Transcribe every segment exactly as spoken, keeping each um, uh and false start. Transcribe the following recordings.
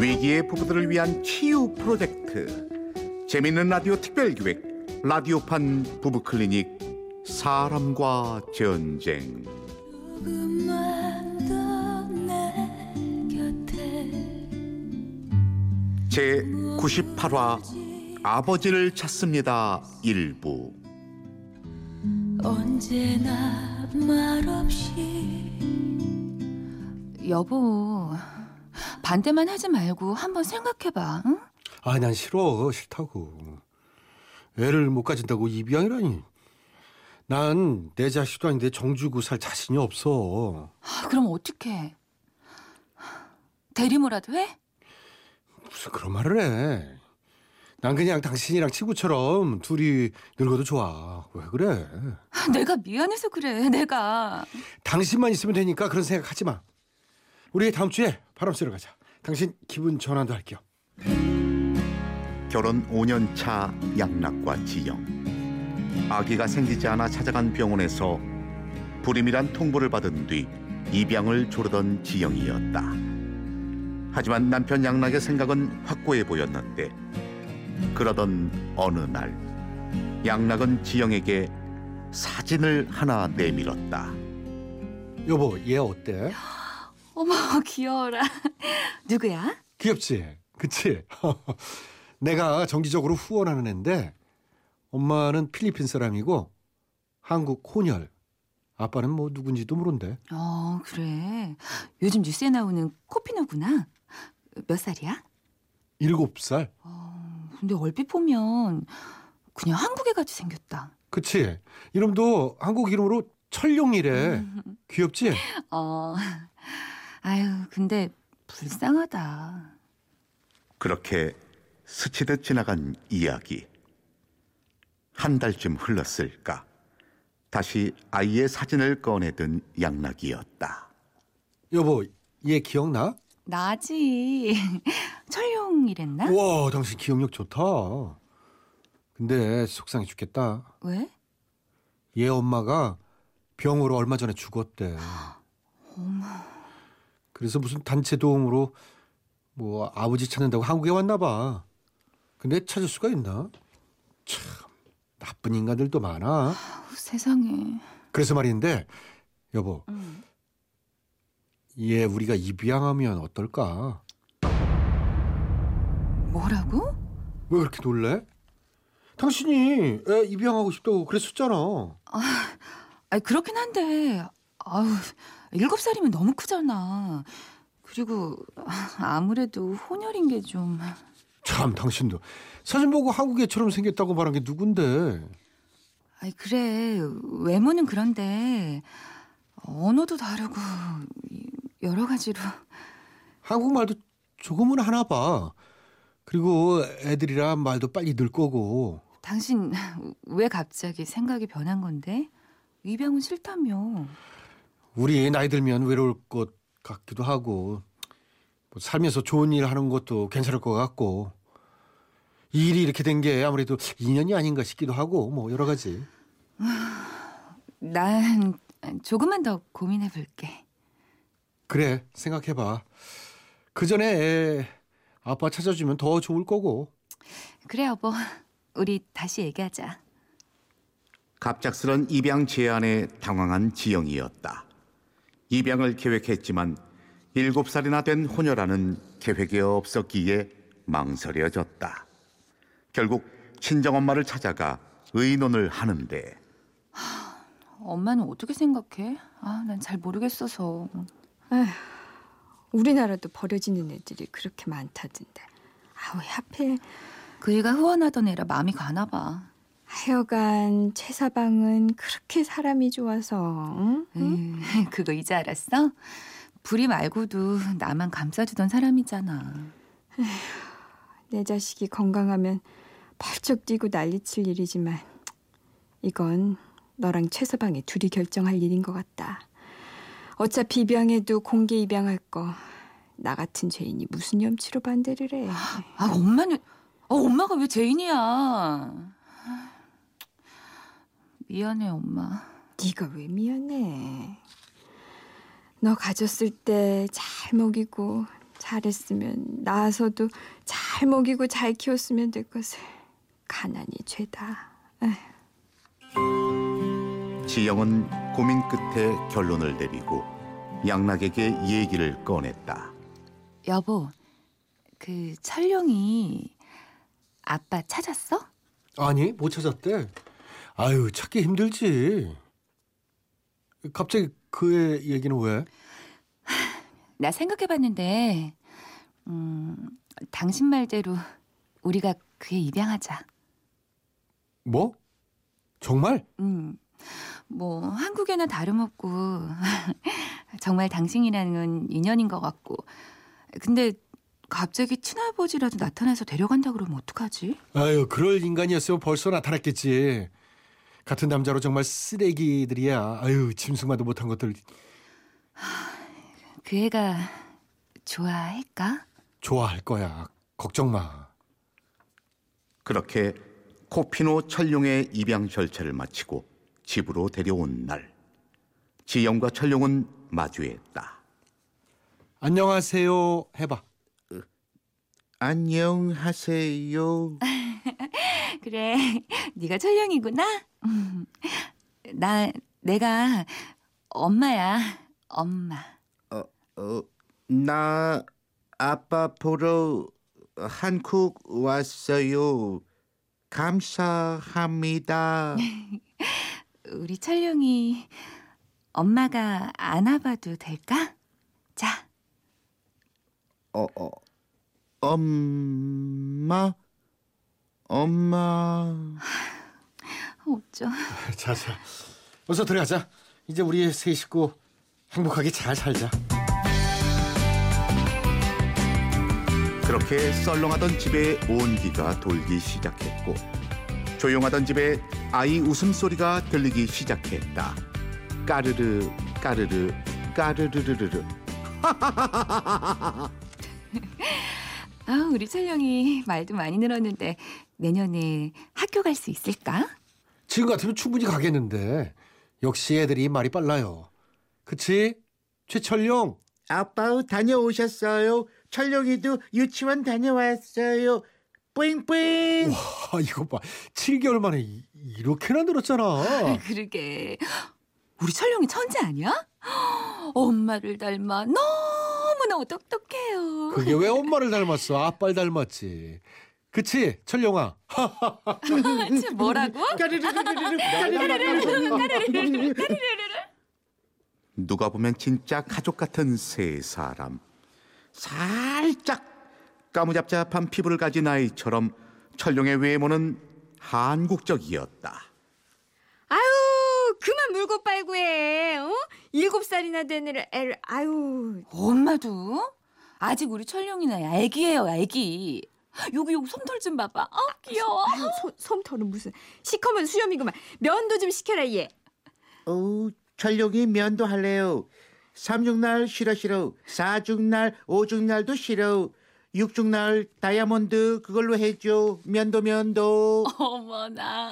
위기의 부부들을 위한 치유 프로젝트, 재미있는 라디오 특별기획 라디오판 부부클리닉 사람과 전쟁. 제구십팔 화 아버지를 찾습니다 일부. 언제나 말없이. 여보, 반대만 하지 말고 한번 생각해봐. 응? 아, 난 싫어. 싫다고. 애를 못 가진다고 입양이라니. 난 내 자식도 아닌데 정주고 살 자신이 없어. 아, 그럼 어떡해. 대리모라도 해? 무슨 그런 말을 해. 난 그냥 당신이랑 친구처럼 둘이 늙어도 좋아. 왜 그래? 내가 미안해서 그래. 내가. 당신만 있으면 되니까 그런 생각하지 마. 우리 다음 주에 바람 쐬러 가자. 당신 기분 전환도 할게요. 결혼 오 년 차 양락과 지영. 아기가 생기지 않아 찾아간 병원에서 불임이란 통보를 받은 뒤 입양을 조르던 지영이었다. 하지만 남편 양락의 생각은 확고해 보였는데, 그러던 어느 날 양락은 지영에게 사진을 하나 내밀었다. 여보, 얘 어때? 어머, 귀여워라. 누구야? 귀엽지? 그치? 내가 정기적으로 후원하는 앤데, 엄마는 필리핀 사람이고 한국 혼혈, 아빠는 뭐 누군지도 모른대. 어, 그래. 요즘 뉴스에 나오는 코피노구나. 몇 살이야? 일곱 살. 어, 근데 얼핏 보면 그냥 한국에 같이 생겼다. 그치? 이름도 한국 이름으로 철룡이래. 귀엽지? 어. 아유, 근데 불쌍하다. 그렇게 스치듯 지나간 이야기. 한 달쯤 흘렀을까, 다시 아이의 사진을 꺼내든 양락이었다. 여보, 얘 기억나? 나지. 철룡이랬나? 와, 당신 기억력 좋다. 근데 속상해 죽겠다. 왜? 얘 엄마가 병으로 얼마 전에 죽었대. 어머. 그래서 무슨 단체 도움으로 뭐 아버지 찾는다고 한국에 왔나 봐. 근데 찾을 수가 있나? 참, 나쁜 인간들도 많아. 아우, 세상에. 그래서 말인데, 여보, 음. 얘 우리가 입양하면 어떨까? 뭐라고? 왜 그렇게 놀래? 당신이 애 입양하고 싶다고 그랬었잖아. 아, 아니, 그렇긴 한데, 아우, 일곱 살이면 너무 크잖아. 그리고 아무래도 혼혈인 게 좀... 참, 당신도 사진 보고 한국 애처럼 생겼다고 말한 게 누군데? 아이, 그래. 외모는 그런데 언어도 다르고 여러 가지로. 한국말도 조금은 하나 봐. 그리고 애들이란 말도 빨리 늘 거고. 당신 왜 갑자기 생각이 변한 건데? 입양은 싫다며. 우리 나이 들면 외로울 것 같기도 하고, 뭐 살면서 좋은 일 하는 것도 괜찮을 것 같고, 이 일이 이렇게 된 게 아무래도 인연이 아닌가 싶기도 하고, 뭐 여러 가지. 난 조금만 더 고민해 볼게. 그래, 생각해 봐. 그 전에 아빠 찾아주면 더 좋을 거고. 그래, 여보. 우리 다시 얘기하자. 갑작스런 입양 제안에 당황한 지영이었다. 입양을 계획했지만 일곱 살이나 된 혼혈아는 계획에 없었기에 망설여졌다. 결국 친정엄마를 찾아가 의논을 하는데. 하, 엄마는 어떻게 생각해? 아, 난 잘 모르겠어서. 에휴, 우리나라도 버려지는 애들이 그렇게 많다던데. 아우, 하필 그 애가 후원하던 애라 마음이 가나 봐. 하여간 최사방은 그렇게 사람이 좋아서. 응? 응? 에이, 그거 이제 알았어? 불이 말고도 나만 감싸주던 사람이잖아. 에휴, 내 자식이 건강하면 펄쩍 뛰고 난리칠 일이지만, 이건 너랑 최서방이 둘이 결정할 일인 것 같다. 어차피 입양해도 공개 입양할 거 나 같은 죄인이 무슨 염치로 반대를 해. 아, 엄마는... 아, 엄마가 왜 죄인이야. 미안해, 엄마. 네가 왜 미안해? 너 가졌을 때 잘 먹이고 잘했으면 낳아서도 잘 먹이고 잘 키웠으면 될 것을 가난이 죄다. 에휴. 지영은 고민 끝에 결론을 내리고 양락에게 얘기를 꺼냈다. 여보, 그 철룡이 아빠 찾았어? 아니, 못 찾았대. 아유, 찾기 힘들지. 갑자기 그의 얘기는 왜? 나 생각해봤는데 음, 당신 말대로 우리가 그에 입양하자. 뭐? 정말? 음, 뭐 한국에나 다름없고 정말 당신이랑은 인연인 것 같고. 근데 갑자기 친아버지라도 나타나서 데려간다 그러면 어떡하지? 아유, 그럴 인간이었으면 벌써 나타났겠지. 같은 남자로 정말 쓰레기들이야. 아유, 짐승만도 못한 것들. 그 애가 좋아할까? 좋아할 거야. 걱정 마. 그렇게 코피노 철룡의 입양 절차를 마치고 집으로 데려온 날, 지영과 철룡은 마주했다. 안녕하세요 해봐. 안녕하세요. 그래, 네가 철룡이구나. 나, 내가 엄마야, 엄마. 어, 어, 나 아빠 보러 한국 왔어요. 감사합니다. 우리 철룡이 엄마가 안아봐도 될까? 자. 어, 어. 엄마, 엄마. 어쩜. 자, 자, 어서 들어가자. 이제 우리 세 식구 행복하게 잘 살자. 그렇게 썰렁하던 집에 온기가 돌기 시작했고, 조용하던 집에 아이 웃음소리가 들리기 시작했다. 까르르, 까르르, 까르르르르. 하하하하하하하. 아, 우리 철룡이 말도 많이 늘었는데 내년에 학교 갈 수 있을까? 지금 같으면 충분히 가겠는데 역시 애들이 말이 빨라요. 그치? 최철룡? 아빠 다녀오셨어요. 철룡이도 유치원 다녀왔어요. 뿌잉뿌잉. 와, 이거 봐. 칠 개월 만에 이, 이렇게나 늘었잖아. 아, 그러게. 우리 철룡이 천재 아니야? 엄마를 닮아 너무너무 똑똑해요. 그게 왜 엄마를 닮았어? 아빠를 닮았지. 그치? 철룡아. 쟤 뭐라고? 누가 보면 진짜 가족 같은 세 사람. 살짝 까무잡잡한 피부를 가진 아이처럼 철룡의 외모는 한국적이었다. 아유, 그만 물고 빨고 해. 어? 일곱 살이나 된 애를. 아유. 엄마도? 아직 우리 철룡이나 애기예요, 애기. 여기 여기 솜털 좀 봐봐. 어, 귀여워. 아유, 소, 솜털은 무슨. 시커먼 수염이구만. 면도 좀 시켜라, 얘. 어우, 철룡이 면도 할래요. 삼중날 싫어 싫어. 사중날, 오중날도 싫어. 육중날 다이아몬드 그걸로 해줘. 면도 면도. 어머나.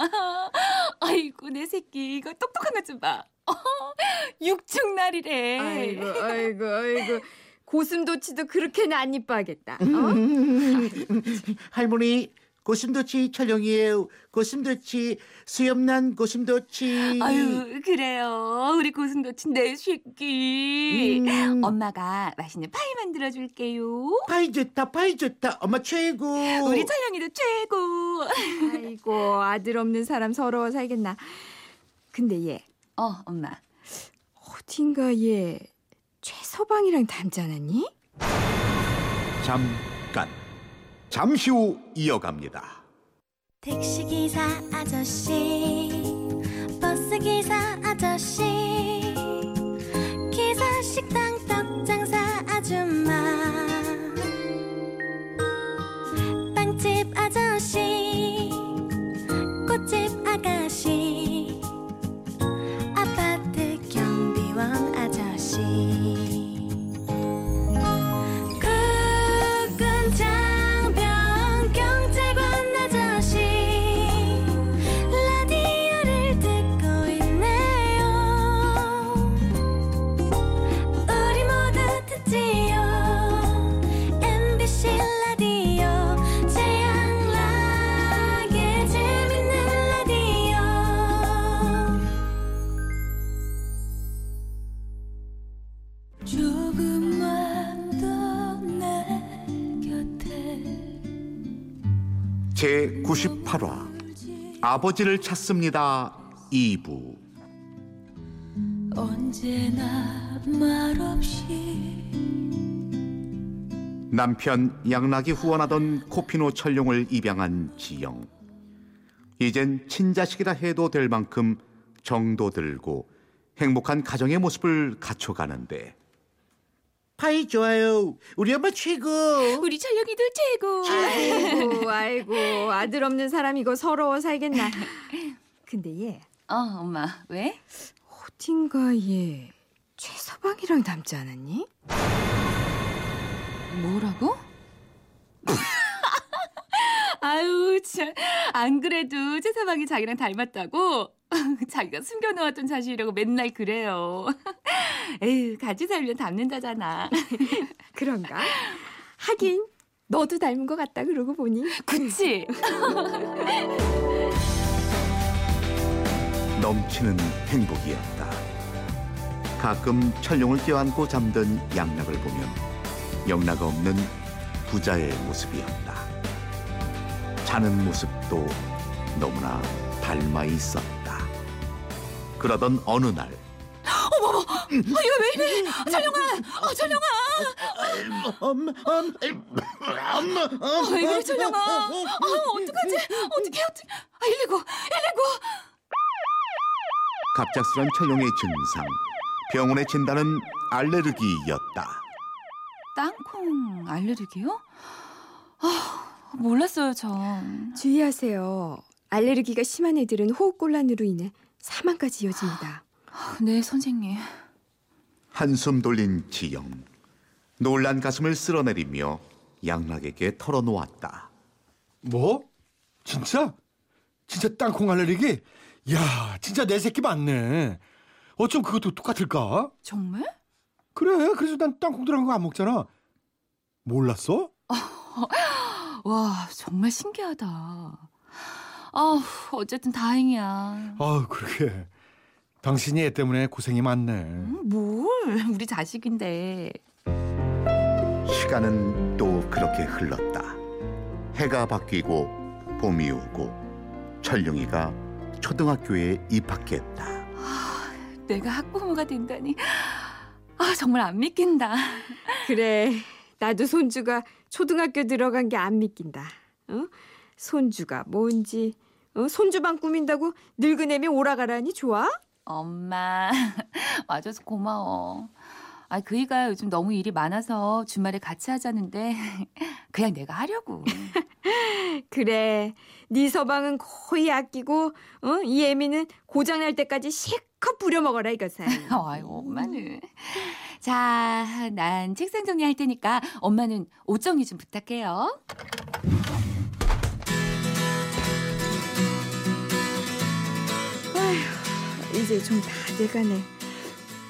아이고, 내 새끼. 이거 똑똑한 것 좀 봐. 어, 육중날이래. 아이고, 아이고, 아이고. 고슴도치도 그렇게는 안 이뻐하겠다. 어? 할머니, 고슴도치 철룡이에요. 고슴도치, 수염난 고슴도치. 아유, 그래요. 우리 고슴도치 내 새끼. 음. 엄마가 맛있는 파이 만들어줄게요. 파이 좋다, 파이 좋다. 엄마 최고. 우리 철룡이도 최고. 아이고, 아들 없는 사람 서러워 살겠나. 근데 얘. 어, 엄마. 어딘가 얘. 최서방이랑 닮지 않았니? 잠깐, 잠시 후 이어갑니다. 택시기사 아저씨, 버스기사 아저씨, 기사 식당 떡장사 아줌마, 빵집 아저씨, 꽃집 아가씨, 아파트 경비원 아저씨, 우리 제구십팔 화 아버지를 찾습니다 이 부. 언제나 말없이 남편 양락이 후원하던 코피노 철룡을 입양한 지영. 이젠 친자식이라 해도 될 만큼 정도 들고 행복한 가정의 모습을 갖춰가는데. 파이 좋아요. 우리 엄마 최고. 우리 철룡이도 최고. 아이고 아이고, 아들 없는 사람이고 서러워 살겠나. 근데 얘. 어 엄마 왜? 어딘가 얘 최서방이랑 닮지 않았니? 뭐라고? 아유 참, 안 그래도 최서방이 자기랑 닮았다고 자기가 숨겨놓았던 사실이라고 맨날 그래요. 에휴, 같이 살면 닮는다잖아. 그런가? 하긴 너도 닮은 것 같다 그러고 보니. 그치? 넘치는 행복이었다. 가끔 철룡을 껴안고 잠든 양락을 보면 영락 없는 부자의 모습이었다. 자는 모습도 너무나 닮아 있었다. 그러던 어느 날. 어머머! 얘가 왜 이래? 철룡아! 어, 철룡아! 엄마! 엄마! 엄마! 왜 그래, 철룡아? 아, 어떡하지? 어떡해, 어떡해. 아, 일일구! 일일구! 갑작스런 철룡의 증상. 병원의 진단은 알레르기였다. 땅콩 알레르기요? 아, 몰랐어요, 전. 주의하세요. 알레르기가 심한 애들은 호흡곤란으로 인해 사망까지 이어집니다. 네, 선생님. 한숨 돌린 지영. 놀란 가슴을 쓸어내리며 양락에게 털어놓았다. 뭐? 진짜? 진짜 땅콩 알레르기? 야, 진짜 내 새끼 맞네. 어쩜 그것도 똑같을까? 정말? 그래, 그래서 난 땅콩 들어간 거 안 먹잖아. 몰랐어? 와, 정말 신기하다. 아우, 어쨌든 다행이야. 아우, 그러게. 당신이 애 때문에 고생이 많네. 음, 뭘, 우리 자식인데. 시간은 또 그렇게 흘렀다. 해가 바뀌고 봄이 오고 철룡이가 초등학교에 입학했다. 아, 내가 학부모가 된다니. 아, 정말 안 믿긴다. 그래, 나도 손주가 초등학교 들어간 게 안 믿긴다. 어? 손주가 뭔지, 어? 손주방 꾸민다고 늙은 애미 오라가라니 좋아? 엄마, 와줘서 고마워. 아, 그이가 요즘 너무 일이 많아서 주말에 같이 하자는데 그냥 내가 하려고. 그래, 네 서방은 거의 아끼고, 어? 이 애미는 고장날 때까지 실컷 부려먹어라 이거사. 아이고, 엄마는. 자, 난 책상 정리할 테니까 엄마는 옷 정리 좀 부탁해요. 아휴, 이제 좀 다 돼가네.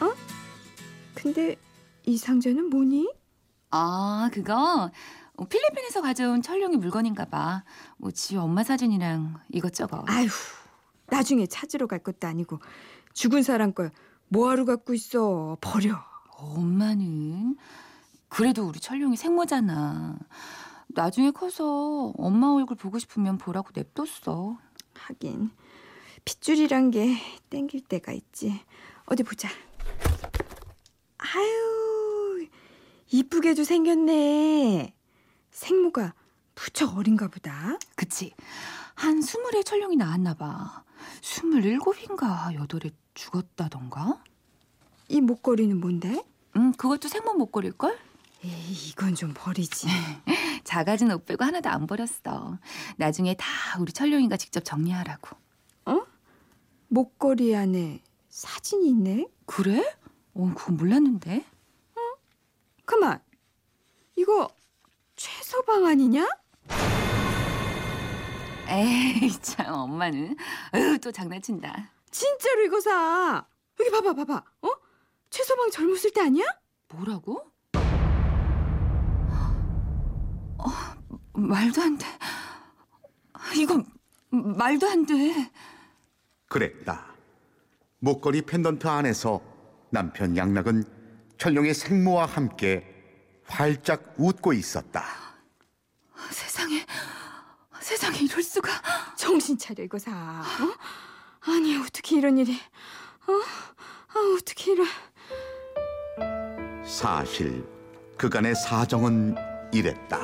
어? 근데 이 상자는 뭐니? 아, 그거 필리핀에서 가져온 철룡이 물건인가 봐. 뭐 지 엄마 사진이랑 이것저것. 아휴, 나중에 찾으러 갈 것도 아니고 죽은 사람 걸 뭐하러 갖고 있어. 버려. 엄마는 그래도 우리 철룡이 생모잖아. 나중에 커서 엄마 얼굴 보고 싶으면 보라고 냅뒀어. 하긴 핏줄이란 게 땡길 때가 있지. 어디 보자. 아유, 이쁘게도 생겼네. 생모가 무척 어린가 보다. 그치? 한 스물에 철룡이 나왔나 봐. 스물일곱인가 여덟에 죽었다던가? 이 목걸이는 뭔데? 음, 그것도 생모 목걸일걸? 에이, 이건 좀 버리지. 작아진 옷 빼고 하나도 안 버렸어. 나중에 다 우리 철룡이가 직접 정리하라고. 어? 목걸이 안에 사진이 있네? 그래? 어, 그건 몰랐는데. 응? 가만, 이거 최서방 아니냐? 에이, 참, 엄마는. 으, 또 장난친다. 진짜로 이거 사. 여기 봐봐, 봐봐. 어? 최서방 젊었을 때 아니야? 뭐라고? 어, 말도 안 돼. 이건 말도 안 돼. 그랬다. 목걸이 펜던트 안에서 남편 양락은 철룡의 생모와 함께 활짝 웃고 있었다. 세상에, 세상에. 어떻게 이럴 수가. 정신 차려 이거 사. 어? 아니 어떻게 이런 일이. 어? 아, 어떻게 이럴. 사실 그간의 사정은 이랬다.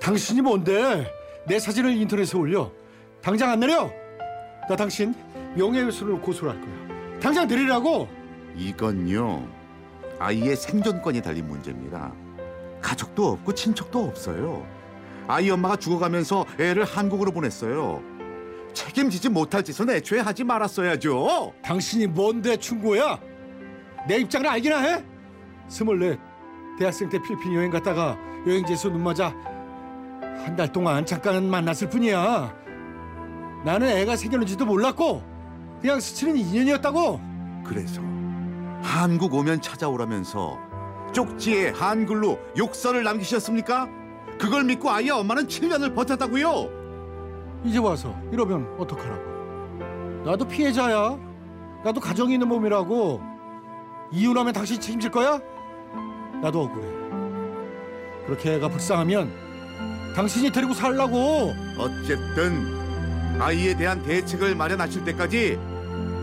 당신이 뭔데 내 사진을 인터넷에 올려. 당장 안 내려. 나 당신 명예훼손으로 고소를 할 거야. 당장 내리라고. 이건요 아이의 생존권이 달린 문제입니다. 가족도 없고 친척도 없어요. 아이 엄마가 죽어가면서 애를 한국으로 보냈어요. 책임지지 못할 짓은 애초에 하지 말았어야죠. 당신이 뭔데 충고야? 내 입장을 알기나 해? 스물넷 대학생 때 필리핀 여행 갔다가 여행지에서 눈 맞아 한 달 동안 잠깐 만났을 뿐이야. 나는 애가 생겼는지도 몰랐고 그냥 스치는 인연이었다고. 그래서 한국 오면 찾아오라면서 쪽지에 한글로 욕설을 남기셨습니까? 그걸 믿고 아이의 엄마는 칠 년을 버텼다고요? 이제 와서 이러면 어떡하라고. 나도 피해자야. 나도 가정이 있는 몸이라고. 이혼하면 당신 책임질 거야? 나도 억울해. 그렇게 애가 불쌍하면 당신이 데리고 살라고. 어쨌든 아이에 대한 대책을 마련하실 때까지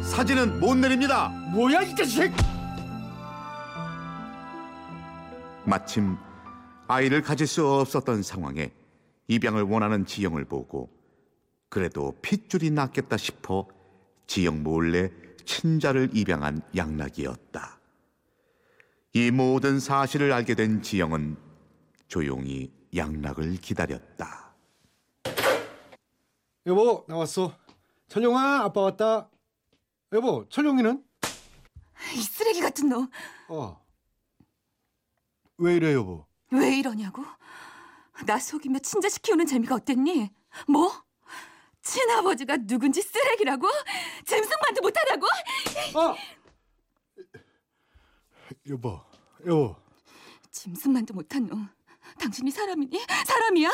사진은 못 내립니다. 뭐야 이 자식! 마침 아이를 가질 수 없었던 상황에 입양을 원하는 지영을 보고 그래도 핏줄이 낫겠다 싶어 지영 몰래 친자를 입양한 양락이었다. 이 모든 사실을 알게 된 지영은 조용히 양락을 기다렸다. 여보 나왔어. 철룡아 아빠 왔다. 여보 철룡이는? 이 쓰레기 같은 놈. 어. 왜 이래 여보? 왜 이러냐고? 나 속이며 친자식 키우는 재미가 어땠니? 뭐? 친아버지가 누군지 쓰레기라고? 짐승만도 못하다고? 어! 여보, 여보. 짐승만도 못한 놈. 당신이 사람이니? 사람이야?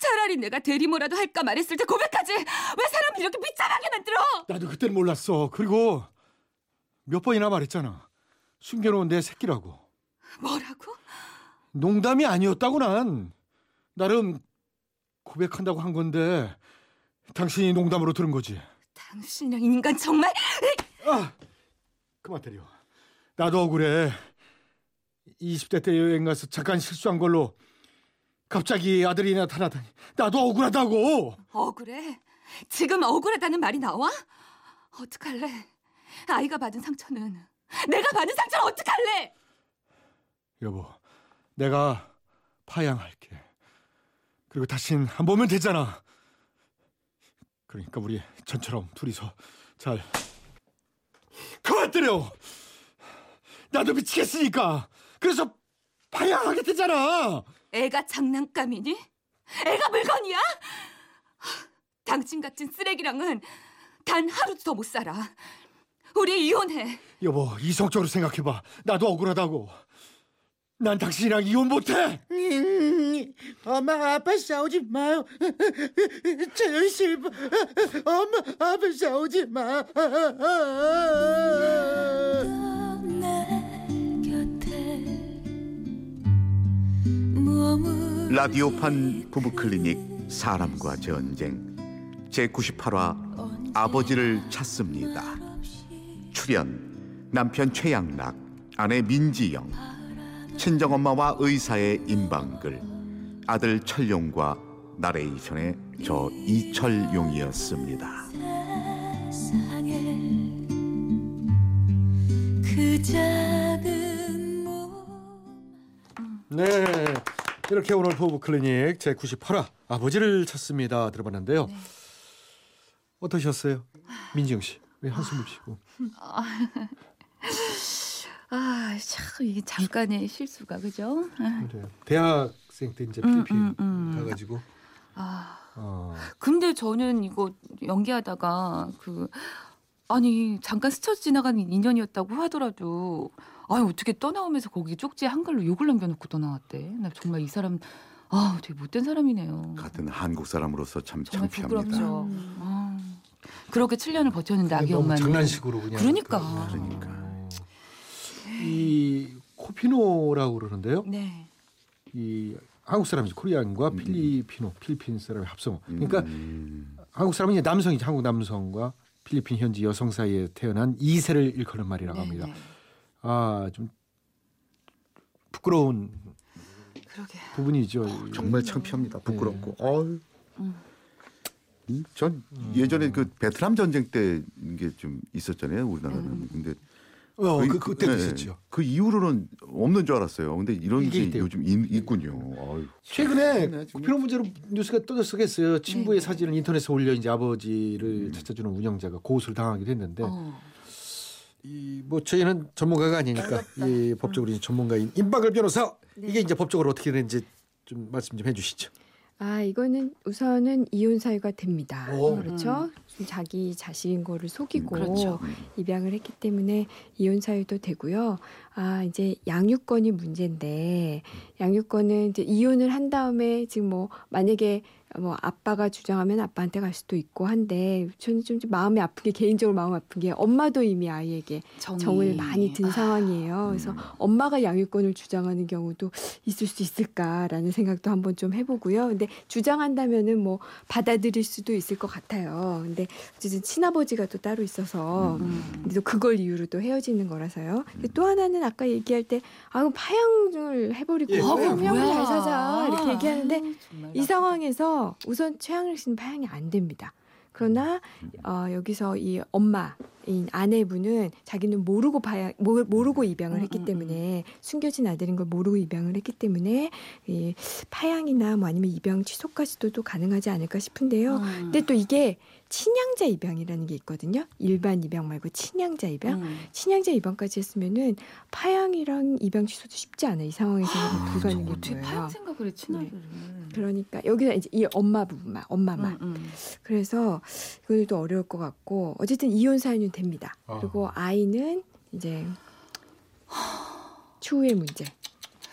차라리 내가 대리모라도 할까 말했을 때 고백하지. 왜 사람을 이렇게 비참하게 만들어? 나도 그때는 몰랐어. 그리고 몇 번이나 말했잖아. 숨겨놓은 내 새끼라고. 뭐라고? 농담이 아니었다고. 난 나름 고백한다고 한 건데 당신이 농담으로 들은 거지. 당신이랑 인간 정말. 아, 그만 때려. 나도 억울해. 이십 대 때 여행 가서 잠깐 실수한 걸로 갑자기 아들이 나타나다니. 나도 억울하다고. 억울해? 지금 억울하다는 말이 나와? 어떡할래? 아이가 받은 상처는, 내가 받은 상처는 어떡할래? 여보, 내가 파양할게. 그리고 다신 안 보면 되잖아. 그러니까 우리 전처럼 둘이서 잘. 그만 때려. 나도 미치겠으니까. 그래서 파양하게 되잖아. 애가 장난감이니? 애가 물건이야? 당신 같은 쓰레기랑은 단 하루도 더 못 살아. 우리 이혼해. 여보, 이성적으로 생각해봐. 나도 억울하다고. 난 당신이랑 이혼 못해. 음, 엄마 아빠 싸우지 마요. 제일 엄마 아빠 싸우지 마. 라디오판 부부클리닉 사람과 전쟁 제구십팔 화 아버지를 찾습니다. 출연 남편 최양락, 아내 민지영, 친정엄마와 의사의 임방글, 아들 철룡과 나레이션의 저 이철용이었습니다. 네, 이렇게 오늘 부부클리닉 제구십팔 화 아버지를 찾습니다 들어봤는데요. 네. 어떠셨어요? 민지영 씨, 왜 한숨을 쉬고? 아, 참 이게 잠깐의 실수가 그죠? 그래요. 대학생 때 이제 필리핀 음, 음, 음. 가가지고. 아, 어. 근데 저는 이거 연기하다가 그 아니 잠깐 스쳐 지나가는 인연이었다고 하더라도 아니 어떻게 떠나오면서 거기 쪽지에 한글로 욕을 남겨놓고 떠나왔대. 나 정말 이 사람 아 되게 못된 사람이네요. 같은 한국 사람으로서 참 창피합니다. 부끄럽죠. 음. 아, 그렇게 칠 년을 버텼는데 아기 엄마는. 장난식으로 그냥. 그러니까. 그러니까. 그러니까. 이 코피노라고 그러는데요. 네. 이 한국 사람이지. 코리안과 필리피노, 음. 필리핀 사람의 합성. 그러니까 음. 한국 사람은 이제 남성이지. 한국 남성과 필리핀 현지 여성 사이에 태어난 이세를 일컫는 말이라고 합니다. 네네. 아, 좀 부끄러운 그러게요. 부분이죠. 어, 정말 창피합니다. 부끄럽고. 네. 어휴. 음. 전 예전에 그 베트남 전쟁 때 이게 좀 있었잖아요. 우리나라는. 음. 근데 어, 그, 그때 네, 있었죠. 그 이후로는 없는 줄 알았어요. 근데 이런 게 있대요. 요즘 있, 있군요. 아유. 최근에 국회의원 문제로 뉴스가 떠들썩했어요. 친부의 네. 사진을 인터넷에 올려 이제 아버지를 음. 찾아주는 운영자가 고소를 당하기도 했는데 어. 이 뭐 저희는 전문가가 아니니까 이 법적으로 음. 전문가인 임박을 변호사 네. 이게 이제 법적으로 어떻게 되는지 좀 말씀 좀 해주시죠. 아 이거는 우선은 이혼 사유가 됩니다. 오. 그렇죠? 음. 자기 자신인 거를 속이고 음, 그렇죠. 입양을 했기 때문에 이혼 사유도 되고요. 아 이제 양육권이 문제인데 양육권은 이제 이혼을 한 다음에 지금 뭐 만약에 뭐 아빠가 주장하면 아빠한테 갈 수도 있고 한데 저는 좀, 좀 마음이 아픈 게 개인적으로 마음 아픈 게 엄마도 이미 아이에게 정이. 정을 많이 든 아. 상황이에요. 그래서 음. 엄마가 양육권을 주장하는 경우도 있을 수 있을까라는 생각도 한번 좀 해보고요. 근데 주장한다면은 뭐 받아들일 수도 있을 것 같아요. 근데 어쨌든 친아버지가 또 따로 있어서 음. 또 그걸 이유로 또 헤어지는 거라서요. 근데 또 하나는 아까 얘기할 때 아 그럼 파양을 해버리고 예. 어, 파양을 잘 사자 이렇게 얘기하는데 아, 이 상황에서 우선 최양락 씨는 파양이 안 됩니다. 그러나 어, 여기서 이 엄마인 아내분은 자기는 모르고 파양, 모르고 입양을 했기 때문에 숨겨진 아들인 걸 모르고 입양을 했기 때문에 이 파양이나 뭐 아니면 입양 취소까지도 또 가능하지 않을까 싶은데요. 음. 근데 또 이게 친양자 입양이라는 게 있거든요. 일반 입양 말고 친양자 입양. 음. 친양자 입양까지 했으면은 파양이랑 입양 취소도 쉽지 않아요. 이 상황에서는 불가능한 거예요. 어떻게 파양 생각을 해, 친아를. 네. 그러니까 여기서 이제 이 엄마 부분만, 엄마만. 음, 음. 그래서 그것도 어려울 것 같고 어쨌든 이혼 사유는 됩니다. 아. 그리고 아이는 이제 추후의 문제.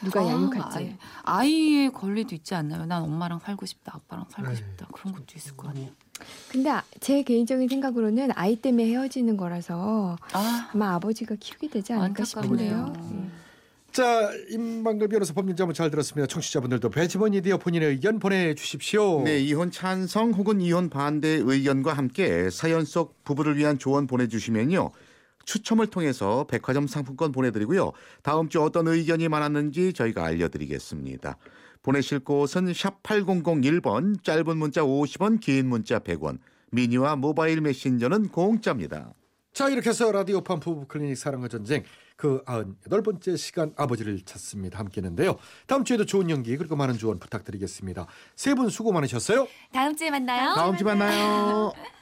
누가 아, 양육할지. 아이. 아이의 권리도 있지 않나요? 난 엄마랑 살고 싶다, 아빠랑 살고 네. 싶다. 그런 것도 있을 거 아니에요. 근데 제 개인적인 생각으로는 아이 때문에 헤어지는 거라서 아, 아마 아버지가 키우게 되지 않을까 싶은데요. 음. 자, 임방글 변호사 법률 자문 잘 들었습니다. 청취자분들도 배지머니 디어 본인의 의견 보내주십시오. 네, 이혼 찬성 혹은 이혼 반대 의견과 함께 사연 속 부부를 위한 조언 보내주시면요. 추첨을 통해서 백화점 상품권 보내드리고요. 다음 주 어떤 의견이 많았는지 저희가 알려드리겠습니다. 보내실 곳은 샵 팔공공일 번, 짧은 문자 오십 원, 긴 문자 백 원, 미니와 모바일 메신저는 공짜입니다. 자, 이렇게 해서 라디오판 부부클리닉 사랑과 전쟁 그 구십팔 번째 시간 아버지를 찾습니다. 함께 했는데요. 다음 주에도 좋은 연기 그리고 많은 조언 부탁드리겠습니다. 세 분 수고 많으셨어요. 다음 주에 만나요. 다음 주에 만나요.